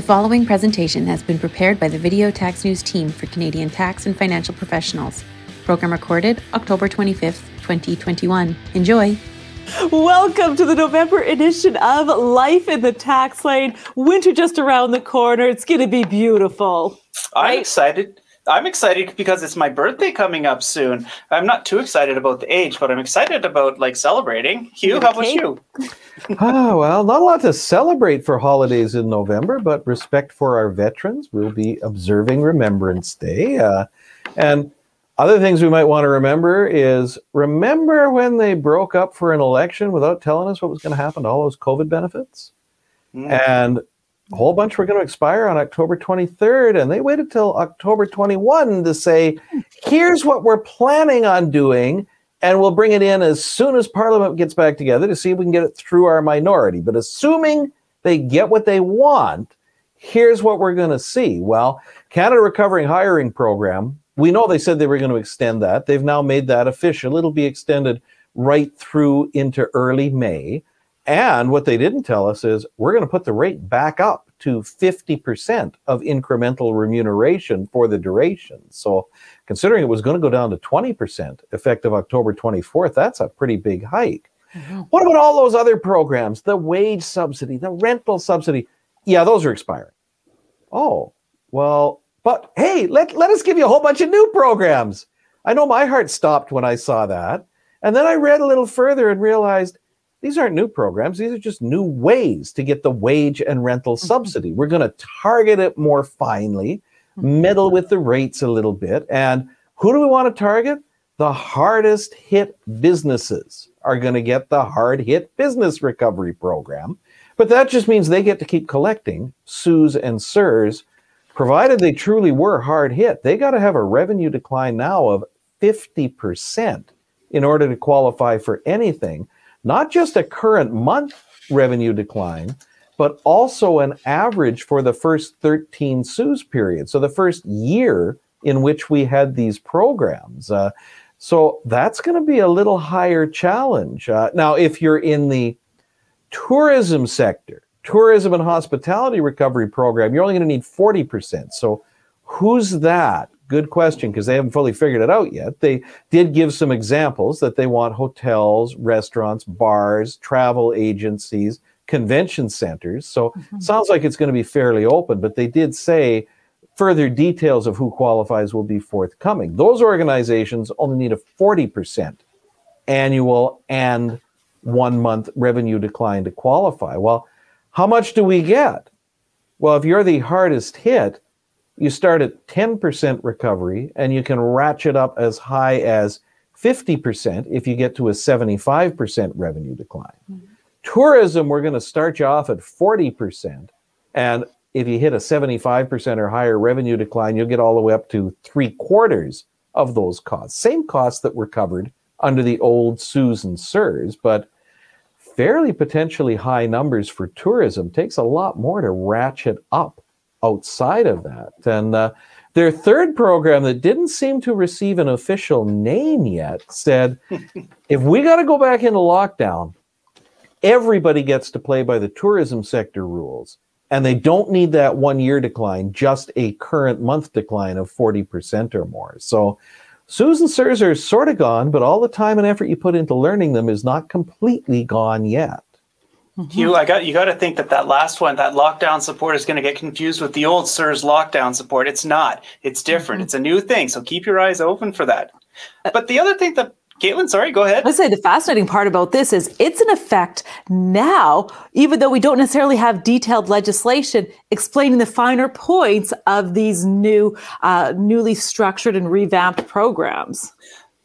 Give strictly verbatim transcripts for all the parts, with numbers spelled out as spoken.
The following presentation has been prepared by the Video Tax News team for Canadian tax and financial professionals. Program recorded October twenty-fifth, twenty twenty-one. Enjoy! Welcome to the November edition of Life in the Tax Lane. Winter just around the corner. It's going to be beautiful. Right? I'm excited. I'm excited because it's my birthday coming up soon. I'm not too excited about the age, but I'm excited about like celebrating. Hugh, how about you? Oh, well, not a lot to celebrate for holidays in November, but respect for our veterans. We'll be observing Remembrance Day. Uh, and other things we might want to remember is remember when they broke up for an election without telling us what was going to happen to all those COVID benefits? Mm. And a whole bunch were going to expire on October twenty-third, and they waited till October twenty-first to say, here's what we're planning on doing, and we'll bring it in as soon as Parliament gets back together to see if we can get it through our minority. But assuming they get what they want, here's what we're going to see. Well, Canada Recovering Hiring Program, we know they said they were going to extend that. They've now made that official. It'll be extended right through into early May. And what they didn't tell us is we're going to put the rate back up to fifty percent of incremental remuneration for the duration. So considering it was going to go down to twenty percent effective October twenty-fourth, that's a pretty big hike. Mm-hmm. What about all those other programs? The wage subsidy, the rental subsidy. Yeah, those are expiring. Oh, well, but hey, let, let us give you a whole bunch of new programs. I know my heart stopped when I saw that. And then I read a little further and realized, these aren't new programs. These are just new ways to get the wage and rental mm-hmm. subsidy. We're going to target it more finely, mm-hmm. meddle with the rates a little bit. And who do we want to target? The hardest hit businesses are going to get the hard hit business recovery program. But that just means they get to keep collecting SUSE and CERS, provided they truly were hard hit. They got to have a revenue decline now of fifty percent in order to qualify for anything. Not just a current month revenue decline, but also an average for the first thirteen SUSE period. So the first year in which we had these programs. Uh, so that's going to be a little higher challenge. Uh, now, if you're in the tourism sector, tourism and hospitality recovery program, you're only going to need forty percent. So who's that? Good question, because they haven't fully figured it out yet. They did give some examples that they want hotels, restaurants, bars, travel agencies, convention centers. So mm-hmm. sounds like it's going to be fairly open, but they did say further details of who qualifies will be forthcoming. Those organizations only need a forty percent annual and one month revenue decline to qualify. Well, how much do we get? Well, if you're the hardest hit, you start at ten percent recovery, and you can ratchet up as high as fifty percent if you get to a seventy-five percent revenue decline. Mm-hmm. Tourism, we're going to start you off at forty percent, and if you hit a seventy-five percent or higher revenue decline, you'll get all the way up to three quarters of those costs. Same costs that were covered under the old SUSE and CERS, but fairly potentially high numbers for tourism. Takes a lot more to ratchet up outside of that. And uh, their third program that didn't seem to receive an official name yet said, if we got to go back into lockdown, everybody gets to play by the tourism sector rules. And they don't need that one year decline, just a current month decline of forty percent or more. So SUSE and CERS are sort of gone, but all the time and effort you put into learning them is not completely gone yet. Mm-hmm. Hugh, I got you got to think that that last one, that lockdown support, is going to get confused with the old CERS lockdown support. It's not. It's different. Mm-hmm. It's a new thing. So keep your eyes open for that. Uh, but the other thing that, Caitlin, sorry, go ahead. I'd say the fascinating part about this is it's in effect now, even though we don't necessarily have detailed legislation explaining the finer points of these new, uh, newly structured and revamped programs.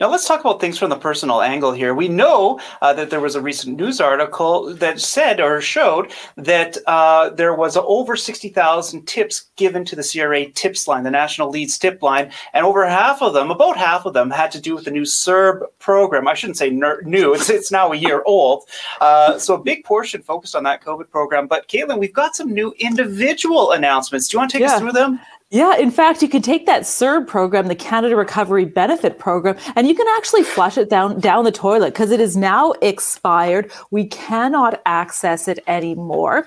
Now, let's talk about things from the personal angle here. We know uh, that there was a recent news article that said or showed that uh, there was over sixty thousand tips given to the C R A tips line, the National Leads tip line, and over half of them, about half of them, had to do with the new CERB program. I shouldn't say ner- new, it's, it's now a year old. Uh, so a big portion focused on that COVID program. But Caitlin, we've got some new individual announcements. Do you want to take yeah. us through them? Yeah, in fact, you can take that C E R B program, the Canada Recovery Benefit Program, and you can actually flush it down down the toilet because it is now expired. We cannot access it anymore.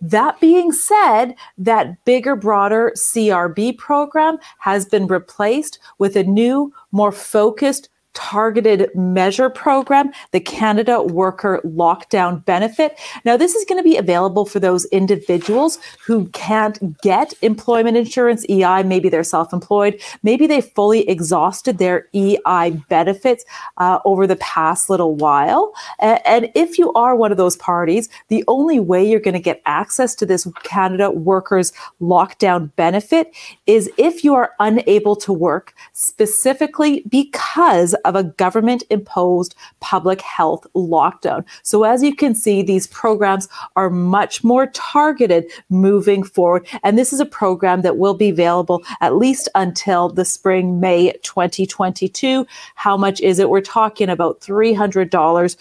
That being said, that bigger, broader C R B program has been replaced with a new, more focused targeted measure program, the Canada Worker Lockdown Benefit. Now, this is going to be available for those individuals who can't get employment insurance, E I, maybe they're self-employed, maybe they fully exhausted their E I benefits uh, over the past little while. And, and if you are one of those parties, the only way you're going to get access to this Canada Workers Lockdown Benefit is if you are unable to work, specifically because of a government-imposed public health lockdown. So as you can see, these programs are much more targeted moving forward. And this is a program that will be available at least until the spring, May twenty twenty-two. How much is it? We're talking about three hundred dollars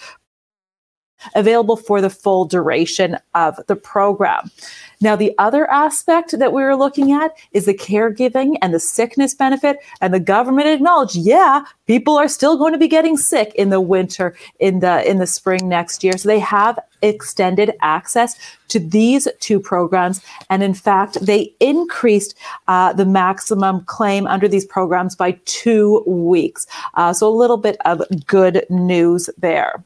available for the full duration of the program. Now, the other aspect that we were looking at is the caregiving and the sickness benefit. And the government acknowledged, yeah, people are still going to be getting sick in the winter, in the in the spring next year. So they have extended access to these two programs. And in fact, they increased uh, the maximum claim under these programs by two weeks. Uh, so a little bit of good news there.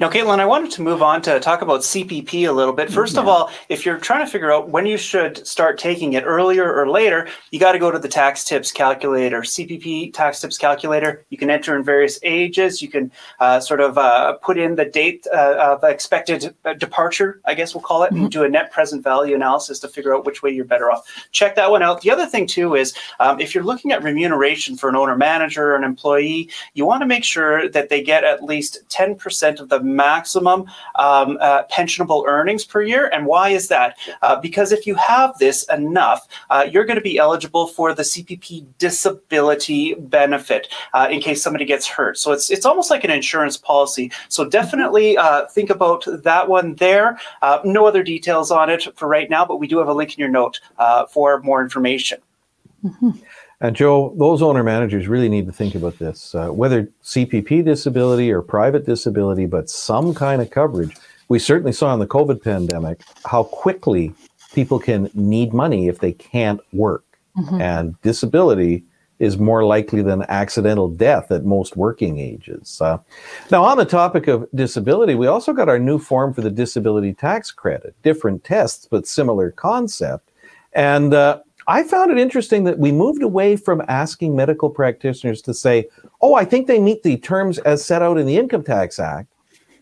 Now, Caitlin, I wanted to move on to talk about C P P a little bit. First yeah. of all, if you're trying to figure out when you should start taking it, earlier or later, you got to go to the tax tips calculator, C P P tax tips calculator. You can enter in various ages. You can uh, sort of uh, put in the date uh, of expected departure, I guess we'll call it, mm-hmm. and do a net present value analysis to figure out which way you're better off. Check that one out. The other thing, too, is um, if you're looking at remuneration for an owner-manager or an employee, you want to make sure that they get at least ten percent of the maximum um, uh, pensionable earnings per year. And why is that? Uh, because if you have this enough, uh, you're going to be eligible for the C P P disability benefit uh, in case somebody gets hurt. So it's it's almost like an insurance policy. So definitely uh, think about that one there. Uh, no other details on it for right now, but we do have a link in your note uh, for more information. Mm-hmm. And Joe, those owner managers really need to think about this, uh, whether C P P disability or private disability, but some kind of coverage. We certainly saw in the COVID pandemic how quickly people can need money if they can't work. Mm-hmm. And disability is more likely than accidental death at most working ages. Uh, now, on the topic of disability, we also got our new form for the disability tax credit, different tests, but similar concept. And uh, I found it interesting that we moved away from asking medical practitioners to say, oh, I think they meet the terms as set out in the Income Tax Act,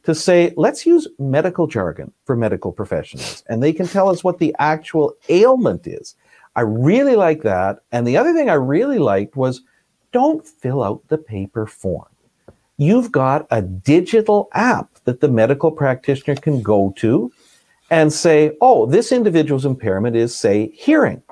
to say, let's use medical jargon for medical professionals, and they can tell us what the actual ailment is. I really like that. And the other thing I really liked was, don't fill out the paper form. You've got a digital app that the medical practitioner can go to and say, oh, this individual's impairment is, say, hearing.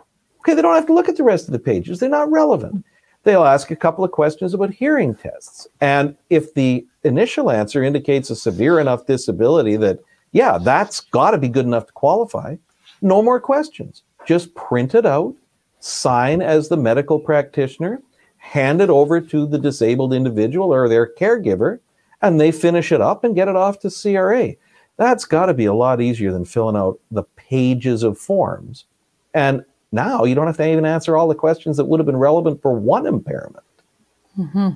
Okay, they don't have to look at the rest of the pages. They're not relevant. They'll ask a couple of questions about hearing tests. And if the initial answer indicates a severe enough disability that, yeah, that's got to be good enough to qualify, no more questions. Just print it out, sign as the medical practitioner, hand it over to the disabled individual or their caregiver, and they finish it up and get it off to C R A. That's got to be a lot easier than filling out the pages of forms. And now you don't have to even answer all the questions that would have been relevant for one impairment. Mm-hmm.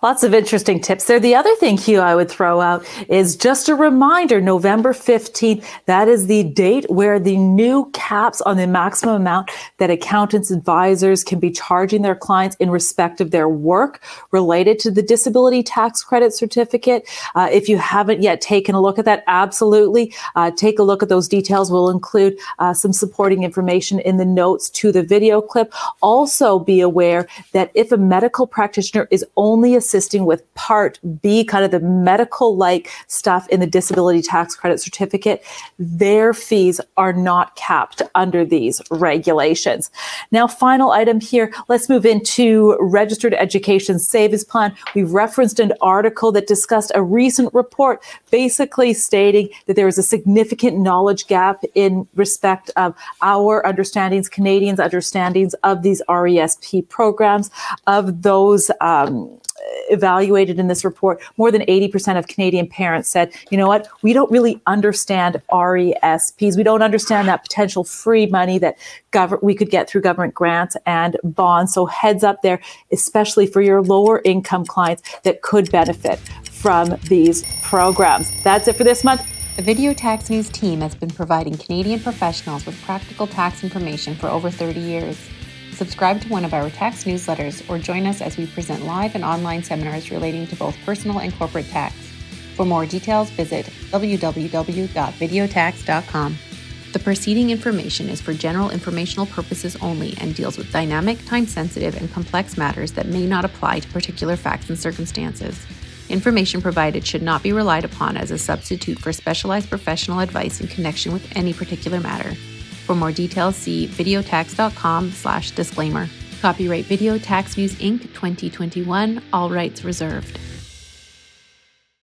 Lots of interesting tips there. The other thing, Hugh, I would throw out is just a reminder, November fifteenth, that is the date where the new caps on the maximum amount that accountants, advisors can be charging their clients in respect of their work related to the disability tax credit certificate. Uh, if you haven't yet taken a look at that, absolutely uh, take a look at those details. We'll include uh, some supporting information in the notes to the video clip. Also be aware that if a medical practitioner is only a assisting with Part B, kind of the medical-like stuff in the disability tax credit certificate, their fees are not capped under these regulations. Now, final item here, let's move into registered education savings plan. We referenced an article that discussed a recent report basically stating that there is a significant knowledge gap in respect of our understandings, Canadians' understandings of these R E S P programs. Of those um, evaluated in this report, more than eighty percent of Canadian parents said, you know what, we don't really understand R E S Ps. We don't understand that potential free money that gov- we could get through government grants and bonds. So heads up there, especially for your lower income clients that could benefit from these programs. That's it for this month. The Video Tax News team has been providing Canadian professionals with practical tax information for over thirty years. Subscribe to one of our tax newsletters or join us as we present live and online seminars relating to both personal and corporate tax. For more details, visit w w w dot video tax dot com. The preceding information is for general informational purposes only and deals with dynamic, time-sensitive, and complex matters that may not apply to particular facts and circumstances. Information provided should not be relied upon as a substitute for specialized professional advice in connection with any particular matter. For more details, see video tax dot com slash disclaimer. Copyright Video Tax News Incorporated twenty twenty-one, all rights reserved.